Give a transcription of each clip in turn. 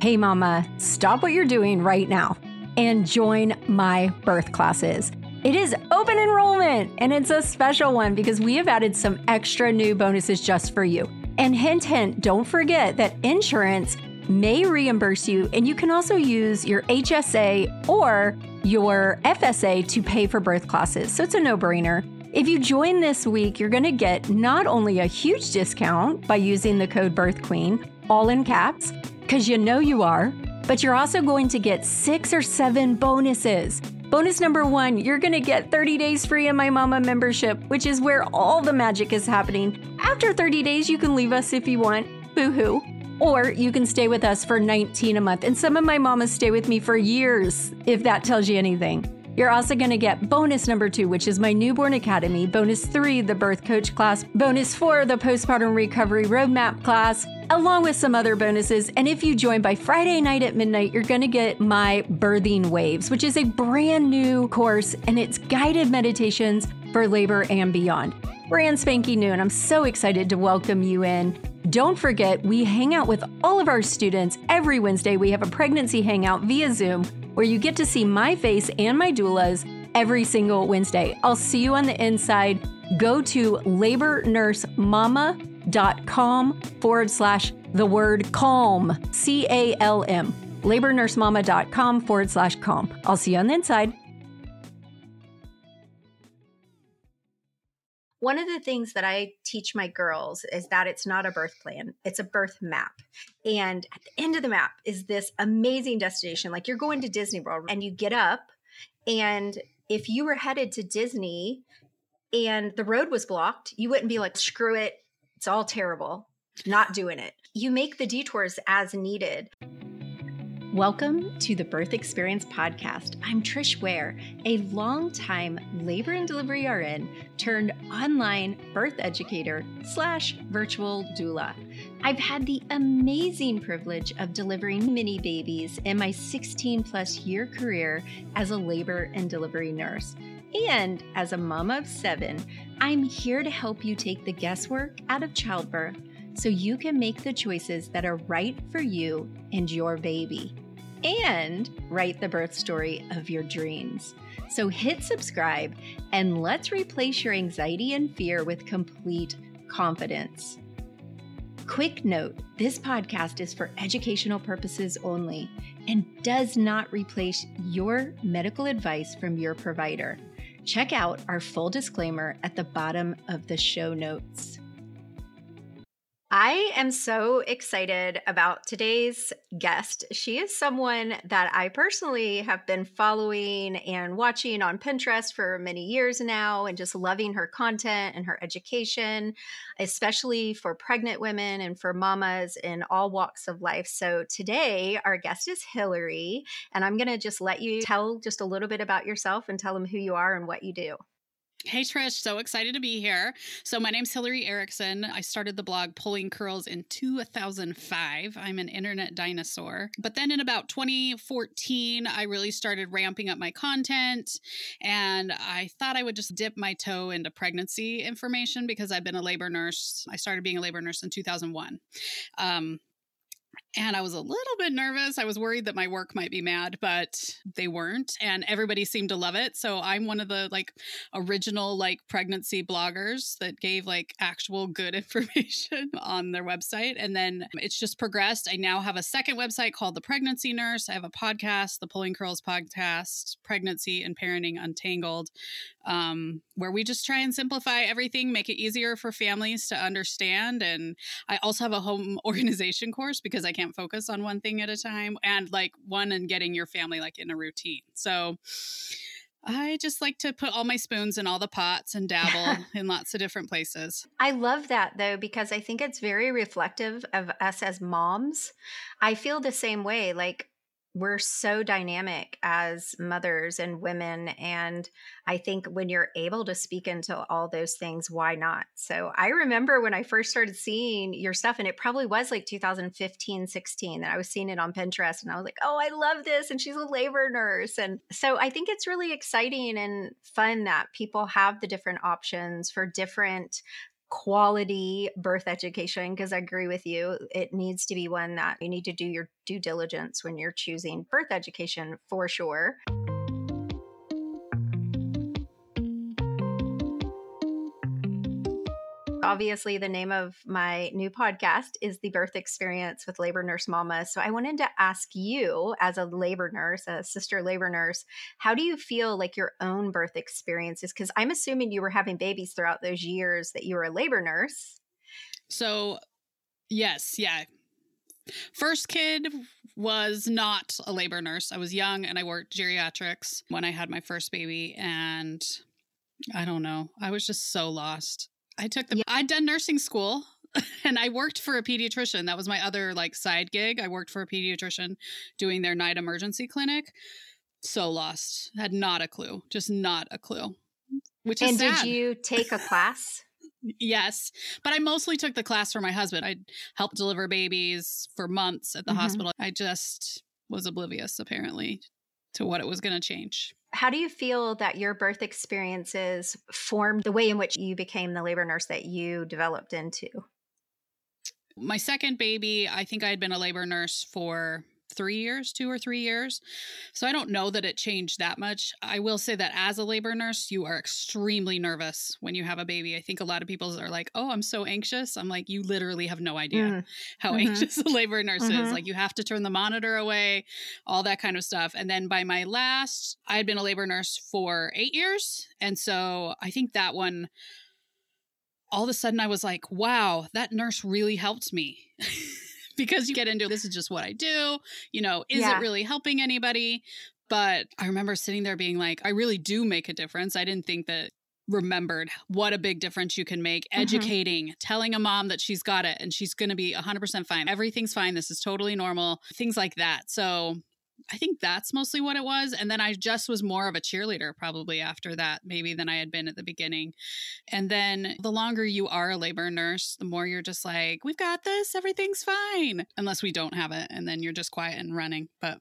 Hey mama, stop what you're doing right now and join my birth classes. It is open enrollment and it's a special one because we have added some extra new bonuses just for you. And hint, hint, don't forget that insurance may reimburse you and you can also use your HSA or your FSA to pay for birth classes. So it's a no-brainer. If you join this week, you're going to get not only a huge discount by using the code BIRTHQUEEN, all in caps, because you know you are, but you're also going to get 6 or 7 bonuses. Bonus number 1, you're going to get 30 days free in My Mama membership, which is where all the magic is happening. After 30 days, you can leave us if you want, boo-hoo, or you can stay with us for $19 a month. And some of my mamas stay with me for years, if that tells you anything. You're also going to get bonus number 2, which is my Newborn Academy, bonus 3, the birth coach class, bonus 4, the postpartum recovery roadmap class, along with some other bonuses. And if you join by Friday night at midnight, you're going to get my Birthing Waves, which is a brand new course, and it's guided meditations for labor and beyond. Brand spanking new, and I'm so excited to welcome you in. Don't forget, we hang out with all of our students every Wednesday. We have a pregnancy hangout via Zoom, where you get to see my face and my doulas every single Wednesday. I'll see you on the inside. Go to labornursemama.com/calm, CALM, labornursemama.com/calm. I'll see you on the inside. One of the things that I teach my girls is that it's not a birth plan. It's a birth map. And at the end of the map is this amazing destination. Like you're going to Disney World and you get up, and if you were headed to Disney and the road was blocked, you wouldn't be like, screw it. It's all terrible. Not doing it. You make the detours as needed. Welcome to the Birth Experience Podcast. I'm Trish Ware, a longtime labor and delivery RN turned online birth educator / virtual doula. I've had the amazing privilege of delivering mini babies in my 16-plus year career as a labor and delivery nurse. And as a mama of 7, I'm here to help you take the guesswork out of childbirth so you can make the choices that are right for you and your baby, and write the birth story of your dreams. So hit subscribe and let's replace your anxiety and fear with complete confidence. Quick note, this podcast is for educational purposes only and does not replace your medical advice from your provider. Check out our full disclaimer at the bottom of the show notes. I am so excited about today's guest. She is someone that I personally have been following and watching on Pinterest for many years now and just loving her content and her education, especially for pregnant women and for mamas in all walks of life. So today, our guest is Hilary, and I'm going to just let you tell just a little bit about yourself and tell them who you are and what you do. Hey, Trish. So excited to be here. So my name's Hilary Erickson. I started the blog Pulling Curls in 2005. I'm an internet dinosaur. But then in about 2014, I really started ramping up my content. And I thought I would just dip my toe into pregnancy information because I've been a labor nurse. I started being a labor nurse in 2001. And I was a little bit nervous. I was worried that my work might be mad, but they weren't. And everybody seemed to love it. So I'm one of the original pregnancy bloggers that gave actual good information on their website. And then it's just progressed. I now have a second website called The Pregnancy Nurse. I have a podcast, The Pulling Curls Podcast, Pregnancy and Parenting Untangled, where we just try and simplify everything, make it easier for families to understand. And I also have a home organization course because I can't focus on one thing at a time and getting your family in a routine. So I just like to put all my spoons in all the pots and dabble in lots of different places. I love that though, because I think it's very reflective of us as moms. I feel the same way. We're so dynamic as mothers and women. And I think when you're able to speak into all those things, why not? So I remember when I first started seeing your stuff, and it probably was 2015, 16, that I was seeing it on Pinterest and I was like, oh, I love this. And she's a labor nurse. And so I think it's really exciting and fun that people have the different options for different quality birth education, because I agree with you. It needs to be one that you need to do your due diligence when you're choosing birth education for sure. Obviously, the name of my new podcast is The Birth Experience with Labor Nurse Mama. So I wanted to ask you, as a labor nurse, a sister labor nurse, how do you feel like your own birth experiences? Because I'm assuming you were having babies throughout those years that you were a labor nurse. So, yes. Yeah. First kid was not a labor nurse. I was young and I worked geriatrics when I had my first baby. And I don't know. I was just so lost. I'd done nursing school and I worked for a pediatrician. That was my other side gig. I worked for a pediatrician doing their night emergency clinic. So lost. Had not a clue. Just not a clue. Which is sad. And did you take a class? Yes. But I mostly took the class for my husband. I helped deliver babies for months at the hospital. I just was oblivious apparently to what it was going to change. How do you feel that your birth experiences formed the way in which you became the labor nurse that you developed into? My second baby, I think I had been a labor nurse for 3 years, 2 or 3 years. So I don't know that it changed that much. I will say that as a labor nurse, you are extremely nervous when you have a baby. I think a lot of people are like, oh, I'm so anxious. I'm like, you literally have no idea how anxious a labor nurse is. Like you have to turn the monitor away, all that kind of stuff. And then by my last, I had been a labor nurse for 8 years. And so I think that one, all of a sudden I was like, wow, that nurse really helped me. Because you get into, this is just what I do, is it really helping anybody? But I remember sitting there being like, I really do make a difference. I didn't think that remembered what a big difference you can make. Educating, telling a mom that she's got it and she's going to be 100% fine. Everything's fine. This is totally normal. Things like that. So I think that's mostly what it was. And then I just was more of a cheerleader probably after that, maybe than I had been at the beginning. And then the longer you are a labor nurse, the more you're just like, we've got this, everything's fine, unless we don't have it. And then you're just quiet and running. But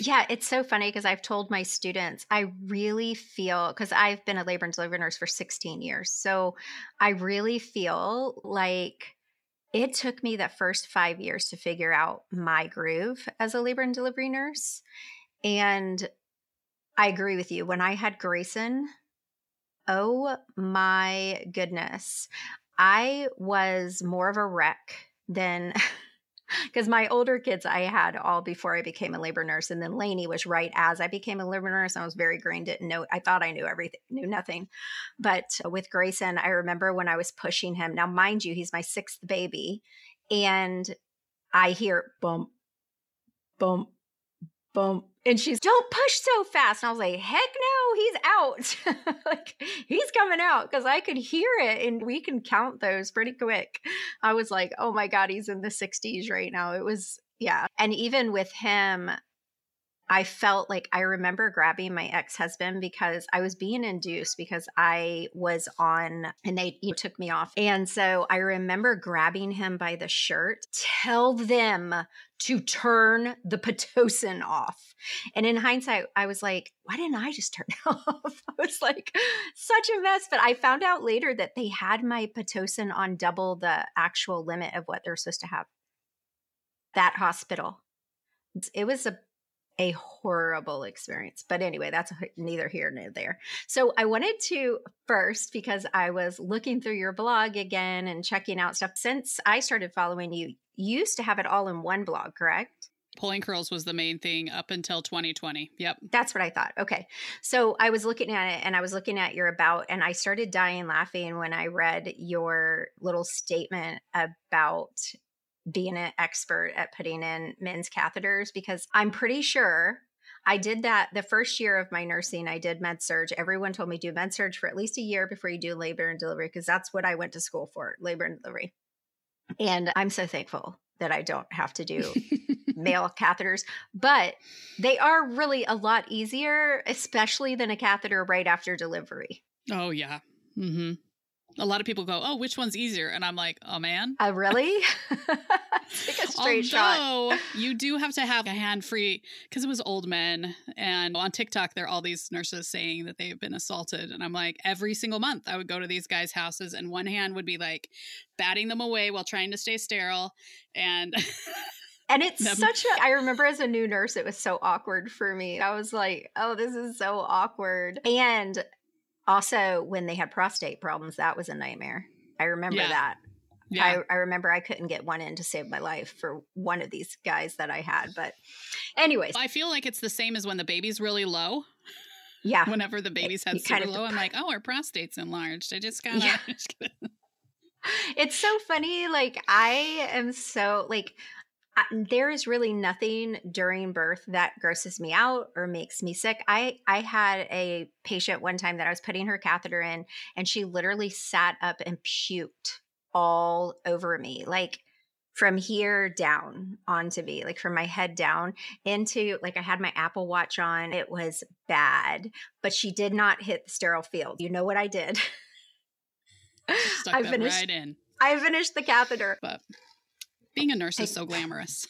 yeah, it's so funny because I've told my students, I really feel, because I've been a labor and delivery nurse for 16 years. So I really feel like it took me the first 5 years to figure out my groove as a labor and delivery nurse. And I agree with you. When I had Grayson, oh my goodness, I was more of a wreck than... Because my older kids I had all before I became a labor nurse. And then Lainey was right as I became a labor nurse. I was very green, didn't know. I thought I knew everything, knew nothing. But with Grayson, I remember when I was pushing him. Now, mind you, he's my sixth baby. And I hear bump, bump, bump. And she's, don't push so fast. And I was like, heck no, he's out. He's coming out, because I could hear it and we can count those pretty quick. I was like, oh my God, he's in the 60s right now. It was, yeah. And even with him, I felt like I remember grabbing my ex-husband because I was being induced because I was on, and they took me off. And so I remember grabbing him by the shirt, tell them to turn the Pitocin off. And in hindsight, I was like, why didn't I just turn it off? I was like, such a mess. But I found out later that they had my Pitocin on double the actual limit of what they're supposed to have. That hospital. It was a horrible experience. But anyway, that's neither here nor there. So I wanted to first, because I was looking through your blog again and checking out stuff. Since I started following you, you used to have it all in one blog, correct? Pulling Curls was the main thing up until 2020. Yep. That's what I thought. Okay. So I was looking at it and I was looking at your about, and I started dying laughing when I read your little statement about being an expert at putting in men's catheters, because I'm pretty sure I did that the first year of my nursing. I did med surg. Everyone told me do med surg for at least a year before you do labor and delivery, because that's what I went to school for, labor and delivery. And I'm so thankful that I don't have to do male catheters, but they are really a lot easier, especially than a catheter right after delivery. Oh, yeah. Mm-hmm. A lot of people go, oh, which one's easier? And I'm like, oh, man. Really? Take a straight shot. You do have to have a hand free, because it was old men. And on TikTok, there are all these nurses saying that they've been assaulted. And I'm like, every single month I would go to these guys' houses and one hand would be like batting them away while trying to stay sterile. And... And it's I remember as a new nurse, it was so awkward for me. I was like, oh, this is so awkward. And also when they had prostate problems, that was a nightmare. I remember that. Yeah. I remember I couldn't get one in to save my life for one of these guys that I had. But anyways. I feel like it's the same as when the baby's really low. Yeah. Whenever the baby's head's super low, I'm like, oh, our prostate's enlarged. I just got to. Yeah. It's so funny. Like, I am so like... There is really nothing during birth that grosses me out or makes me sick. I had a patient one time that I was putting her catheter in, and she literally sat up and puked all over me, like from here down onto me, like from my head down into, like I had my Apple Watch on. It was bad, but she did not hit the sterile field. You know what I did? I finished the catheter. But being a nurse is so glamorous.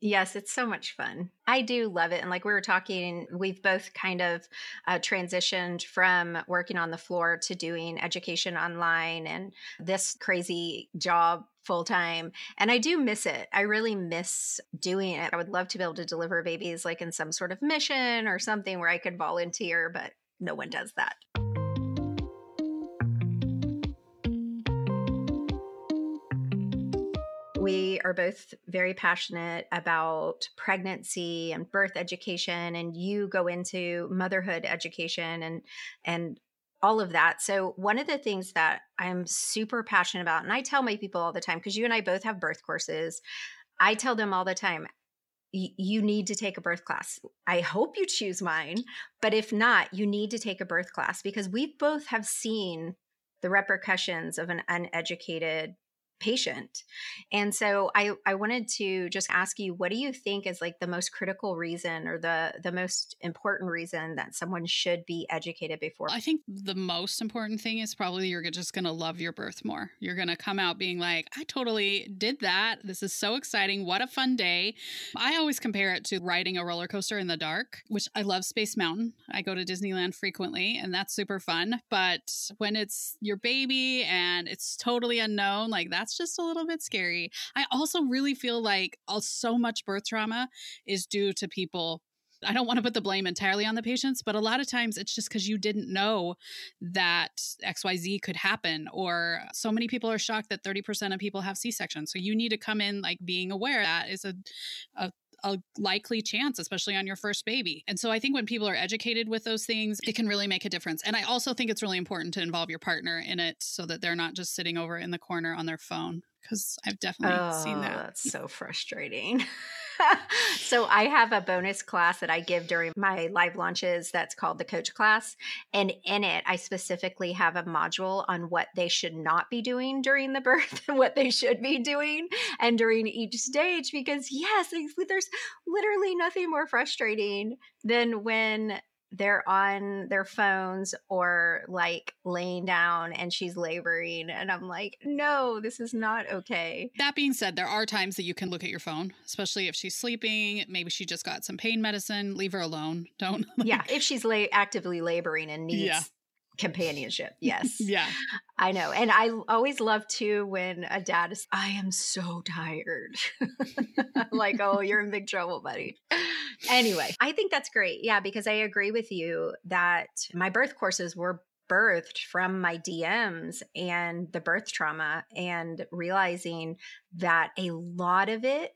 Yes, it's so much fun. I do love it. And like we were talking, we've both kind of transitioned from working on the floor to doing education online and this crazy job full time. And I do miss it. I really miss doing it. I would love to be able to deliver babies like in some sort of mission or something where I could volunteer, but no one does that. We are both very passionate about pregnancy and birth education, and you go into motherhood education and all of that. So one of the things that I'm super passionate about, and I tell my people all the time, because you and I both have birth courses, I tell them all the time, you need to take a birth class. I hope you choose mine, but if not, you need to take a birth class, because we both have seen the repercussions of an uneducated patient. And so I wanted to just ask you, what do you think is like the most critical reason or the most important reason that someone should be educated before? I think the most important thing is probably you're just going to love your birth more. You're going to come out being like, I totally did that. This is so exciting. What a fun day. I always compare it to riding a roller coaster in the dark, which I love Space Mountain. I go to Disneyland frequently and that's super fun. But when it's your baby and it's totally unknown, like that's just a little bit scary. I also really feel like so much birth trauma is due to people. I don't want to put the blame entirely on the patients, but a lot of times it's just because you didn't know that XYZ could happen, or so many people are shocked that 30% of people have C-sections. So you need to come in like being aware that is a likely chance, especially on your first baby. And so I think when people are educated with those things, it can really make a difference. And I also think it's really important to involve your partner in it so that they're not just sitting over in the corner on their phone, because I've definitely seen that. That's so frustrating. So I have a bonus class that I give during my live launches that's called the Coach Class. And in it, I specifically have a module on what they should not be doing during the birth and what they should be doing and during each stage, because yes, there's literally nothing more frustrating than when they're on their phones or like laying down and she's laboring. And I'm like, no, this is not okay. That being said, there are times that you can look at your phone, especially if she's sleeping. Maybe she just got some pain medicine. Leave her alone. Don't. Yeah. If she's actively laboring and needs companionship. Yes. Yeah. I know. And I always love too when a dad is, I am so tired. Like, oh, you're in big trouble, buddy. Anyway, I think that's great. Yeah, because I agree with you that my birth courses were birthed from my DMs and the birth trauma, and realizing that a lot of it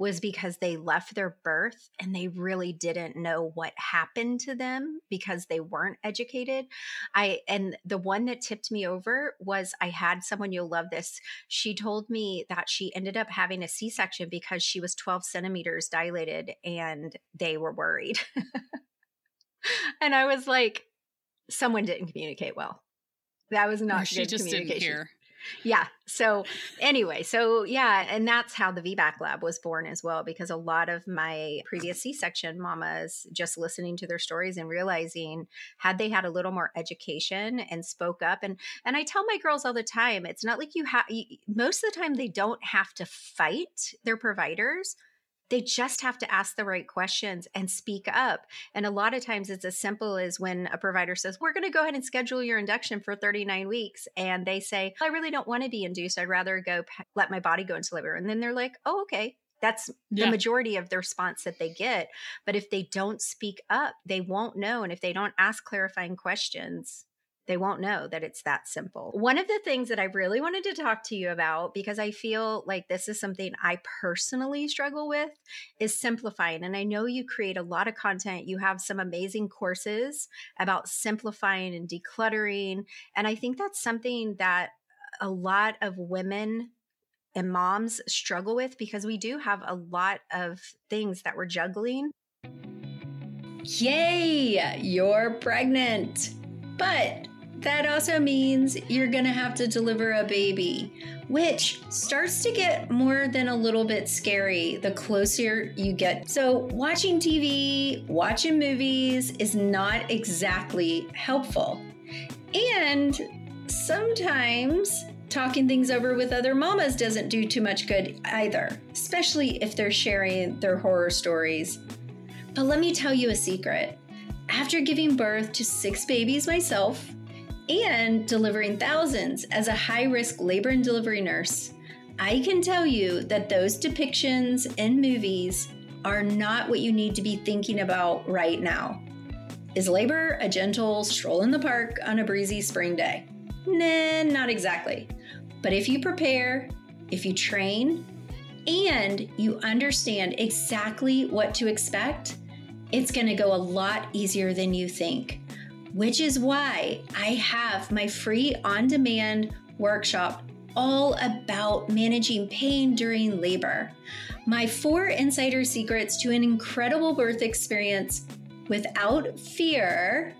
was because they left their birth and they really didn't know what happened to them because they weren't educated. And the one that tipped me over was, I had someone, you'll love this. She told me that she ended up having a C-section because she was 12 centimeters dilated and they were worried. And I was like, someone didn't communicate well. That was not good communication. She just didn't hear. Yeah. So anyway, and that's how the VBAC lab was born as well, because a lot of my previous C-section mamas, just listening to their stories and realizing had they had a little more education and spoke up. And I tell my girls all the time, it's not like most of the time they don't have to fight their providers. They just have to ask the right questions and speak up. And a lot of times it's as simple as when a provider says, we're going to go ahead and schedule your induction for 39 weeks. And they say, I really don't want to be induced. I'd rather go let my body go into labor. And then they're like, oh, okay. That's the majority of the response that they get. But if they don't speak up, they won't know. And if they don't ask clarifying questions, they won't know that it's that simple. One of the things that I really wanted to talk to you about, because I feel like this is something I personally struggle with, is simplifying. And I know you create a lot of content. You have some amazing courses about simplifying and decluttering. And I think that's something that a lot of women and moms struggle with, because we do have a lot of things that we're juggling. Yay, you're pregnant. But that also means you're going to have to deliver a baby, which starts to get more than a little bit scary the closer you get. So watching TV, watching movies is not exactly helpful. And sometimes talking things over with other mamas doesn't do too much good either, especially if they're sharing their horror stories. But let me tell you a secret. After giving birth to 6 babies myself and delivering thousands as a high-risk labor and delivery nurse, I can tell you that those depictions in movies are not what you need to be thinking about right now. Is labor a gentle stroll in the park on a breezy spring day? Nah, not exactly. But if you prepare, if you train, and you understand exactly what to expect, it's going to go a lot easier than you think, which is why I have my free on-demand workshop all about managing pain during labor. My 4 insider secrets to an incredible birth experience without fear,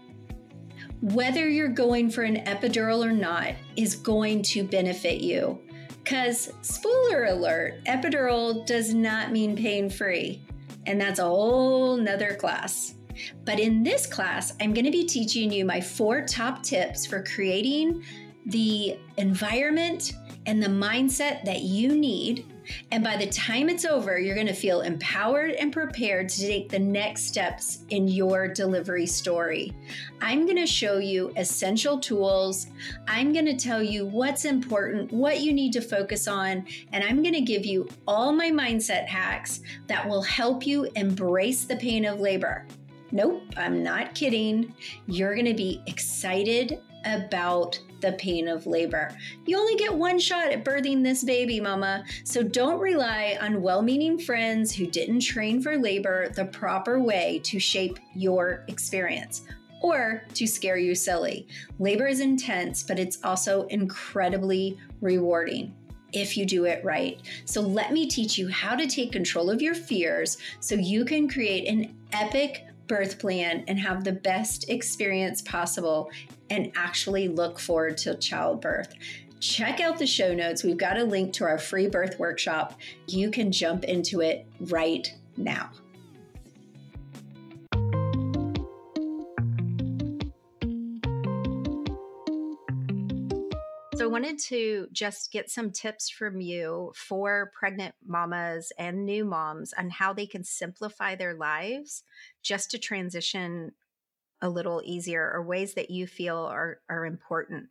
whether you're going for an epidural or not, is going to benefit you. Because, spoiler alert, epidural does not mean pain-free. And that's a whole nother class. But in this class, I'm going to be teaching you my 4 top tips for creating the environment and the mindset that you need. And by the time it's over, you're going to feel empowered and prepared to take the next steps in your delivery story. I'm going to show you essential tools. I'm going to tell you what's important, what you need to focus on, and I'm going to give you all my mindset hacks that will help you embrace the pain of labor. Nope, I'm not kidding. You're going to be excited about the pain of labor. You only get one shot at birthing this baby, mama, so don't rely on well-meaning friends who didn't train for labor the proper way to shape your experience or to scare you silly. Labor is intense, but it's also incredibly rewarding if you do it right. So let me teach you how to take control of your fears so you can create an epic birth plan and have the best experience possible and actually look forward to childbirth. Check out the show notes. We've got a link to our free birth workshop. You can jump into it right now. So I wanted to just get some tips from you for pregnant mamas and new moms on how they can simplify their lives just to transition a little easier, or ways that you feel are important.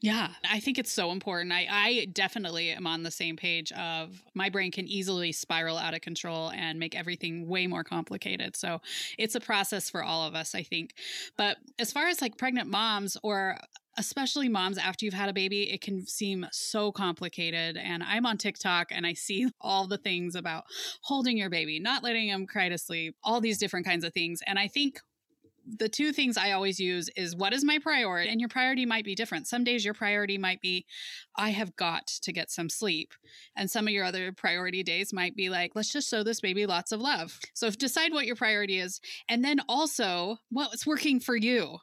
Yeah, I think it's so important. I definitely am on the same page of my brain can easily spiral out of control and make everything way more complicated. So it's a process for all of us, I think. But as far as like pregnant moms, or especially moms after you've had a baby, it can seem so complicated. And I'm on TikTok and I see all the things about holding your baby, not letting him cry to sleep, all these different kinds of things. And I think the 2 things I always use is, what is my priority? And your priority might be different. Some days your priority might be, I have got to get some sleep. And some of your other priority days might be like, let's just show this baby lots of love. So decide what your priority is. And then also what's working for you.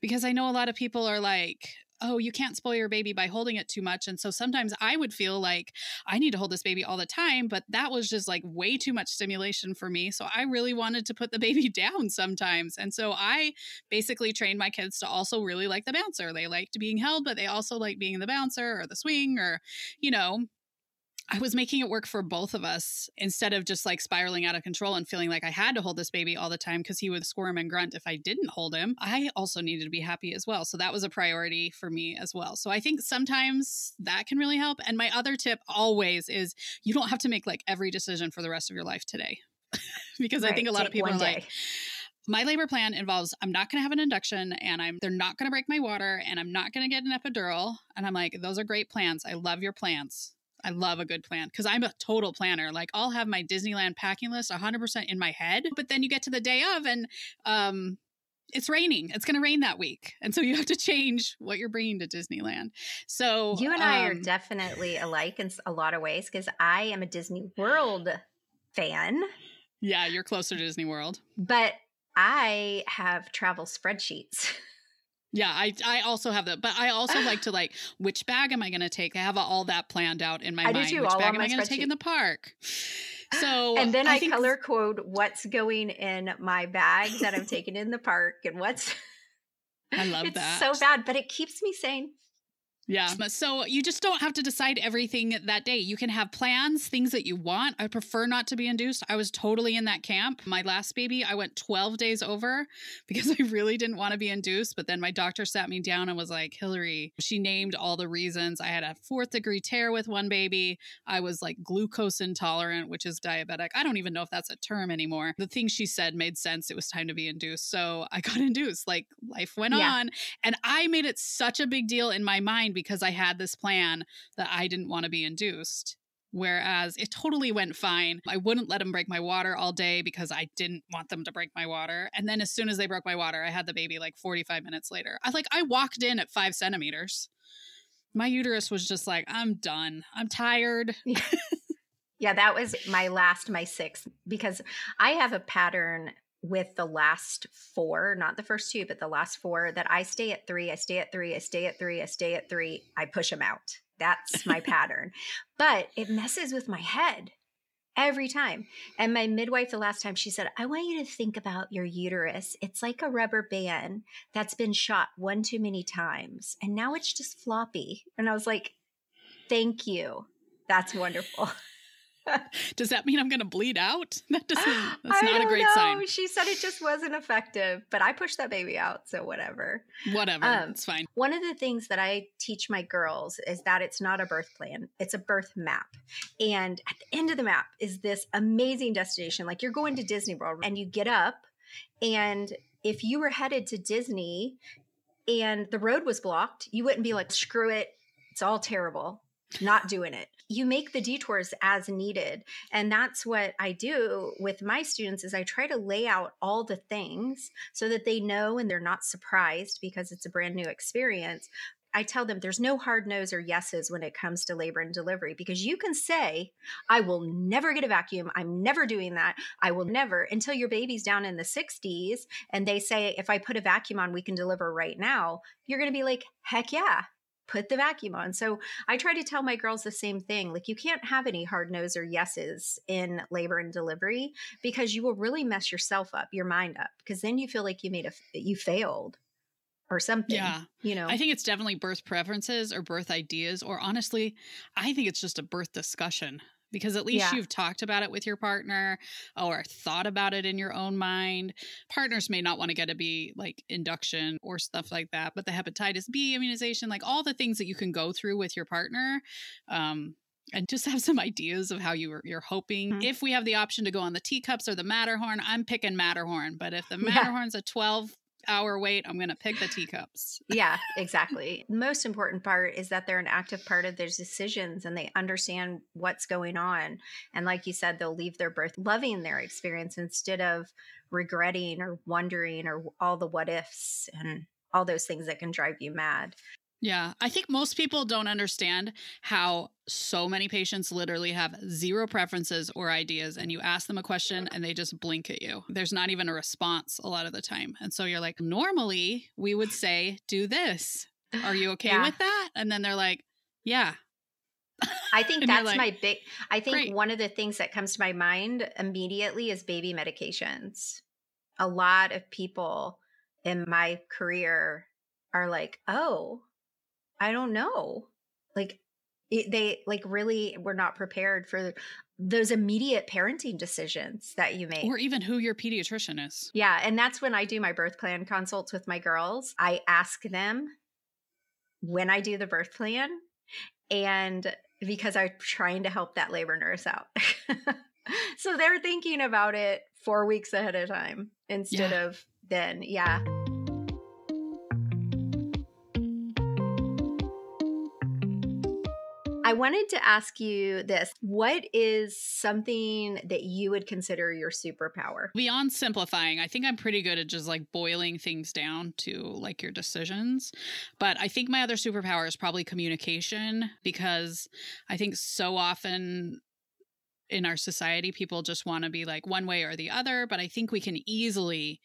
Because I know a lot of people are like, oh, you can't spoil your baby by holding it too much. And so sometimes I would feel like I need to hold this baby all the time, but that was just like way too much stimulation for me. So I really wanted to put the baby down sometimes. And so I basically trained my kids to also really like the bouncer. They liked being held, but they also like being in the bouncer or the swing or, you know, I was making it work for both of us instead of just like spiraling out of control and feeling like I had to hold this baby all the time because he would squirm and grunt if I didn't hold him. I also needed to be happy as well. So that was a priority for me as well. So I think sometimes that can really help. And my other tip always is you don't have to make like every decision for the rest of your life today because right. I think a lot of people are like, my labor plan involves I'm not going to have an induction and they're not going to break my water and I'm not going to get an epidural. And I'm like, those are great plans. I love your plans. I love a good plan because I'm a total planner. Like I'll have my Disneyland packing list 100% in my head, but then you get to the day of and it's raining. It's going to rain that week. And so you have to change what you're bringing to Disneyland. So you and I are definitely alike in a lot of ways because I am a Disney World fan. Yeah, you're closer to Disney World. But I have travel spreadsheets. Yeah, I also have that, but I also like to like, which bag am I going to take? I have all that planned out in my mind. I do too, which bag am I going to take in the park? So and then I color code what's going in my bag that I'm taking in the park and what's. I love it's that. It's so bad, but it keeps me sane. Yeah. So you just don't have to decide everything that day. You can have plans, things that you want. I prefer not to be induced. I was totally in that camp. My last baby, I went 12 days over because I really didn't want to be induced. But then my doctor sat me down and was like, Hilary, she named all the reasons. I had a 4th degree tear with one baby. I was like glucose intolerant, which is diabetic. I don't even know if that's a term anymore. The things she said made sense. It was time to be induced. So I got induced. Like life went on. And I made it such a big deal in my mind because I had this plan that I didn't want to be induced, whereas it totally went fine. I wouldn't let them break my water all day because I didn't want them to break my water. And then as soon as they broke my water, I had the baby like 45 minutes later. I walked in at 5 centimeters. My uterus was just like, I'm done. I'm tired. Yeah, that was my sixth, because I have a pattern with the last 4, not the first 2, but the last 4 that I stay at 3, I stay at 3, I stay at 3, I stay at 3, I push them out. That's my pattern. But it messes with my head every time. And my midwife, the last time, she said, I want you to think about your uterus. It's like a rubber band that's been shot one too many times. And now it's just floppy. And I was like, thank you. That's wonderful. Does that mean I'm going to bleed out? That's not a great sign. She said it just wasn't effective, but I pushed that baby out. So whatever. It's fine. One of the things that I teach my girls is that it's not a birth plan. It's a birth map. And at the end of the map is this amazing destination. Like you're going to Disney World and you get up, and if you were headed to Disney and the road was blocked, you wouldn't be like, screw it. It's all terrible. Not doing it. You make the detours as needed. And that's what I do with my students is I try to lay out all the things so that they know and they're not surprised because it's a brand new experience. I tell them there's no hard no's or yeses when it comes to labor and delivery, because you can say, I will never get a vacuum. I'm never doing that. I will never, until your baby's down in the 60s and they say, if I put a vacuum on, we can deliver right now. You're going to be like, heck yeah. Put the vacuum on. So I try to tell my girls the same thing. Like you can't have any hard no's or yeses in labor and delivery because you will really mess yourself up, your mind up, because then you feel like you failed or something. Yeah. You know, I think it's definitely birth preferences or birth ideas, or honestly, I think it's just a birth discussion. Because at least you've talked about it with your partner or thought about it in your own mind. Partners may not want to get to be like induction or stuff like that, but the hepatitis B immunization, like all the things that you can go through with your partner, and just have some ideas of how you're hoping. Mm-hmm. If we have the option to go on the teacups or the Matterhorn, I'm picking Matterhorn. But if the Matterhorn's a 12-hour wait, I'm going to pick the teacups. Yeah, exactly. Most important part is that they're an active part of those decisions and they understand what's going on. And like you said, they'll leave their birth loving their experience instead of regretting or wondering or all the what ifs and all those things that can drive you mad. Yeah. I think most people don't understand how so many patients literally have zero preferences or ideas, and you ask them a question and they just blink at you. There's not even a response a lot of the time. And so you're like, normally we would say, do this. Are you okay with that? And then they're like, yeah. I think that's like, I think one of the things that comes to my mind immediately is baby medications. A lot of people in my career are like, oh, I don't know. Like they like really were not prepared for those immediate parenting decisions that you make. Or even who your pediatrician is. Yeah. And that's when I do my birth plan consults with my girls. I ask them when I do the birth plan, and because I'm trying to help that labor nurse out. So they're thinking about it 4 weeks ahead of time instead of then. Yeah. I wanted to ask you this. What is something that you would consider your superpower? Beyond simplifying, I think I'm pretty good at just like boiling things down to like your decisions. But I think my other superpower is probably communication, because I think so often in our society, people just want to be like one way or the other. But I think we can easily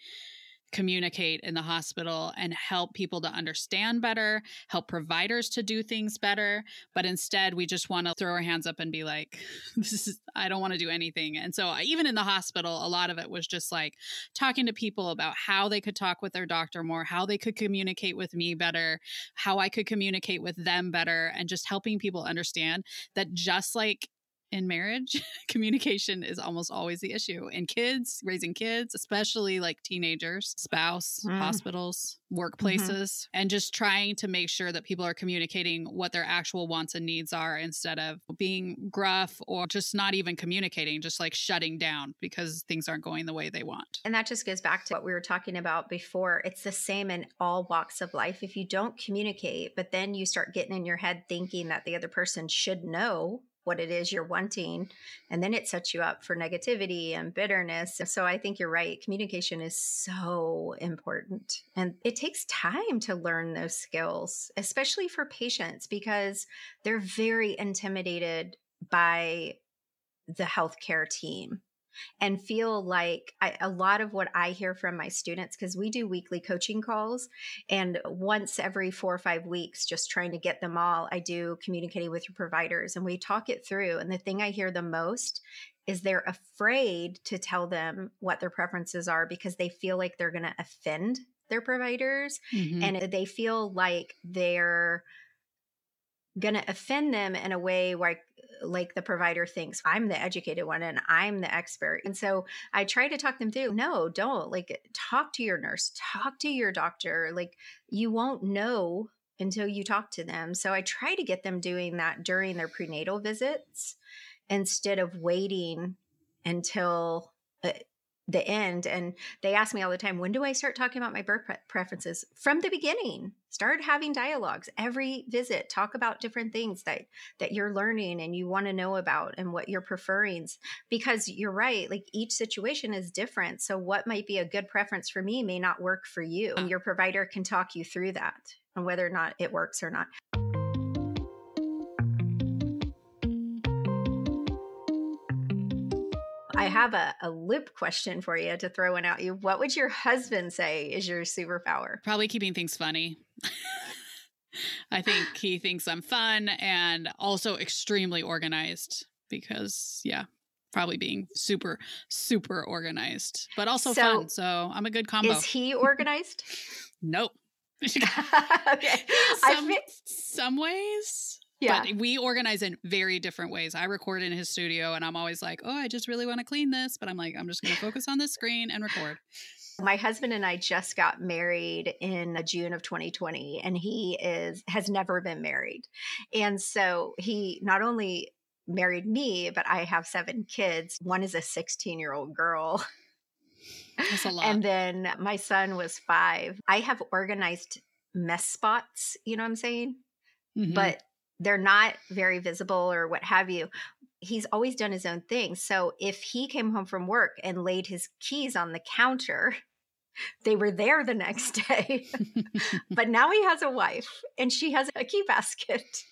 communicate in the hospital and help people to understand better, help providers to do things better. But instead, we just want to throw our hands up and be like, this is, I don't want to do anything. And so even in the hospital, a lot of it was just like talking to people about how they could talk with their doctor more, how they could communicate with me better, how I could communicate with them better, and just helping people understand that just like in marriage, communication is almost always the issue. And kids, raising kids, especially like teenagers, spouse, hospitals, workplaces, and just trying to make sure that people are communicating what their actual wants and needs are instead of being gruff or just not even communicating, just like shutting down because things aren't going the way they want. And that just goes back to what we were talking about before. It's the same in all walks of life. If you don't communicate, but then you start getting in your head thinking that the other person should know what it is you're wanting. And then it sets you up for negativity and bitterness. So I think you're right. Communication is so important. And it takes time to learn those skills, especially for patients, because they're very intimidated by the healthcare team and feel like a lot of what I hear from my students, because we do weekly coaching calls, and once every 4 or 5 weeks, just trying to get them all, I do communicating with your providers, and we talk it through. And the thing I hear the most is they're afraid to tell them what their preferences are because they feel like they're going to offend their providers, and they feel like they're going to offend them in a way where like the provider thinks I'm the educated one and I'm the expert. And so I try to talk them through. No, don't. Like, talk to your nurse, talk to your doctor. Like, you won't know until you talk to them. So I try to get them doing that during their prenatal visits instead of waiting until the end. And they ask me all the time, when do I start talking about my birth preferences? From the beginning, start having dialogues every visit. Talk about different things that you're learning and you want to know about and what you're preferring, because you're right. Like, each situation is different. So what might be a good preference for me may not work for you. And your provider can talk you through that and whether or not it works or not. I have a lip question for you to throw in at you. What would your husband say is your superpower? Probably keeping things funny. I think he thinks I'm fun and also extremely organized because, probably being super, super organized, but also fun. So I'm a good combo. Is he organized? Nope. Okay. Some ways. Yeah. But we organize in very different ways. I record in his studio and I'm always like, oh, I just really want to clean this. But I'm like, I'm just going to focus on this screen and record. My husband and I just got married in June of 2020, and he has never been married. And so he not only married me, but I have 7 kids. One is a 16-year-old girl. That's a lot. And then my son was 5. I have organized mess spots, you know what I'm saying? Mm-hmm. But they're not very visible or what have you. He's always done his own thing. So if he came home from work and laid his keys on the counter, they were there the next day. But now he has a wife and she has a key basket.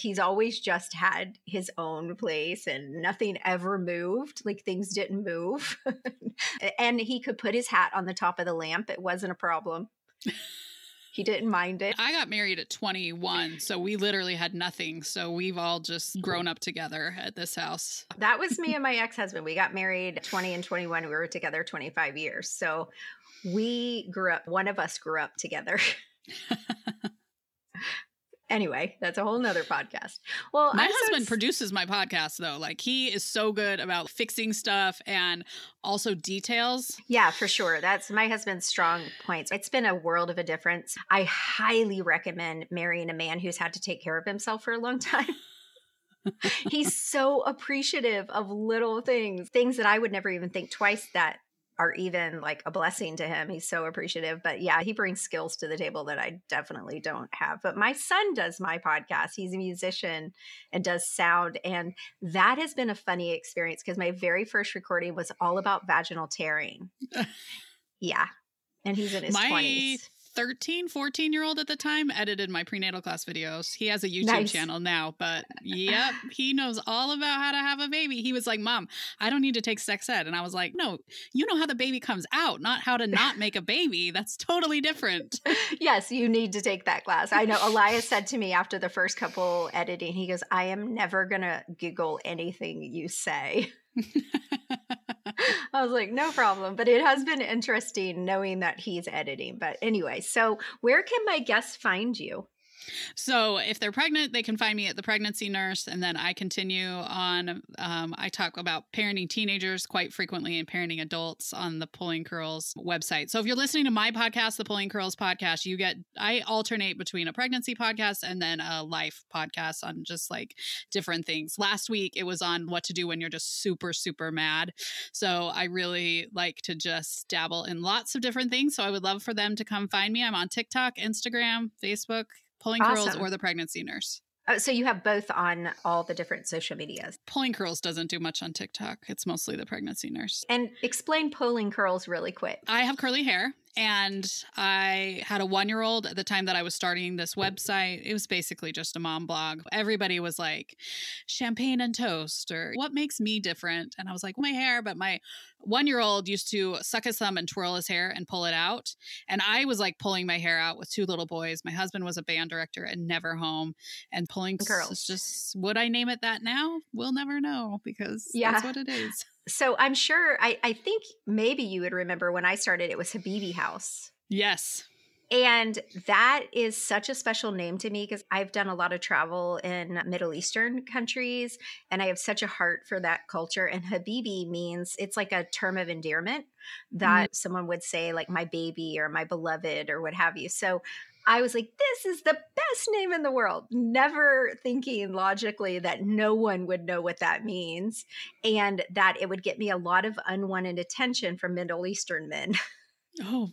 He's always just had his own place and nothing ever moved. Like, things didn't move. And he could put his hat on the top of the lamp. It wasn't a problem. He didn't mind it. I got married at 21, so we literally had nothing. So we've all just grown up together at this house. That was me and my ex-husband. We got married 20 and 21. We were together 25 years. So we grew up, one of us grew up together. Anyway, that's a whole nother podcast. Well, my husband produces my podcast, though. Like, he is so good about fixing stuff and also details. Yeah, for sure. That's my husband's strong points. It's been a world of a difference. I highly recommend marrying a man who's had to take care of himself for a long time. He's so appreciative of little things, things that I would never even think twice that are even like a blessing to him. He's so appreciative. But yeah, he brings skills to the table that I definitely don't have. But my son does my podcast. He's a musician and does sound. And that has been a funny experience because my very first recording was all about vaginal tearing. Yeah. And he's in his 20s. 13, 14-year-old at the time edited my prenatal class videos. He has a YouTube channel now, but yep, he knows all about how to have a baby. He was like, Mom, I don't need to take sex ed. And I was like, no, you know how the baby comes out, not how to not make a baby. That's totally different. Yes, you need to take that class. I know Elias said to me after the first couple editing, he goes, I am never going to giggle anything you say. I was like, no problem. But it has been interesting knowing that he's editing. But anyway, so where can my guests find you? So if they're pregnant, they can find me at The Pregnancy Nurse. And then I continue on. I talk about parenting teenagers quite frequently and parenting adults on the Pulling Curls website. So if you're listening to my podcast, The Pulling Curls Podcast, I alternate between a pregnancy podcast and then a life podcast on just like different things. Last week, it was on what to do when you're just super, super mad. So I really like to just dabble in lots of different things. So I would love for them to come find me. I'm on TikTok, Instagram, Facebook. Pulling Curls or The Pregnancy Nurse. Oh, so you have both on all the different social medias. Pulling Curls doesn't do much on TikTok. It's mostly The Pregnancy Nurse. And explain Pulling Curls really quick. I have curly hair. And I had a 1-year-old at the time that I was starting this website. It was basically just a mom blog. Everybody was like, champagne and toast, or what makes me different? And I was like, my hair. But my 1-year-old used to suck his thumb and twirl his hair and pull it out. And I was like pulling my hair out with 2 little boys. My husband was a band director and never home. And Pulling Curls is just, would I name it that now? We'll never know because that's what it is. So I'm sure, I think maybe you would remember when I started, it was Habibi House. Yes. And that is such a special name to me because I've done a lot of travel in Middle Eastern countries and I have such a heart for that culture. And Habibi means, it's like a term of endearment that someone would say like my baby or my beloved or what have you. So I was like, this is the best name in the world, never thinking logically that no one would know what that means and that it would get me a lot of unwanted attention from Middle Eastern men. Oh,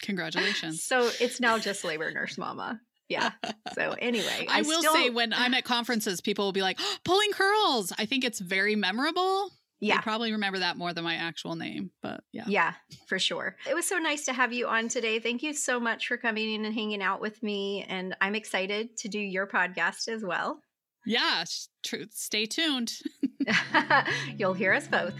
congratulations. So it's now just Labor Nurse Mama. Yeah. So anyway, I will say when I'm at conferences, people will be like, oh, Pulling Curls. I think it's very memorable. Yeah. I probably remember that more than my actual name, but yeah. Yeah, for sure. It was so nice to have you on today. Thank you so much for coming in and hanging out with me. And I'm excited to do your podcast as well. Yeah, true. Stay tuned. You'll hear us both.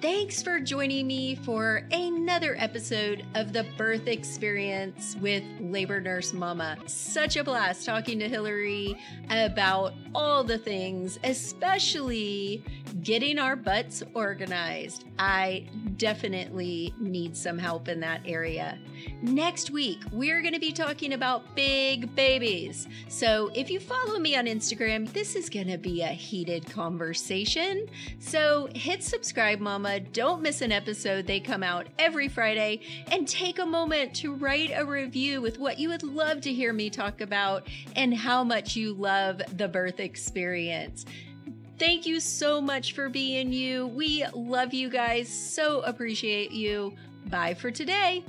Thanks for joining me for another episode of The Birth Experience with Labor Nurse Mama. Such a blast talking to Hilary about all the things, especially getting our butts organized. I definitely need some help in that area. Next week, we're going to be talking about big babies. So if you follow me on Instagram, this is going to be a heated conversation. So hit subscribe, Mama. Don't miss an episode. They come out every Friday. And take a moment to write a review with what you would love to hear me talk about and how much you love the birth experience. Thank you so much for being you. We love you guys. So appreciate you. Bye for today.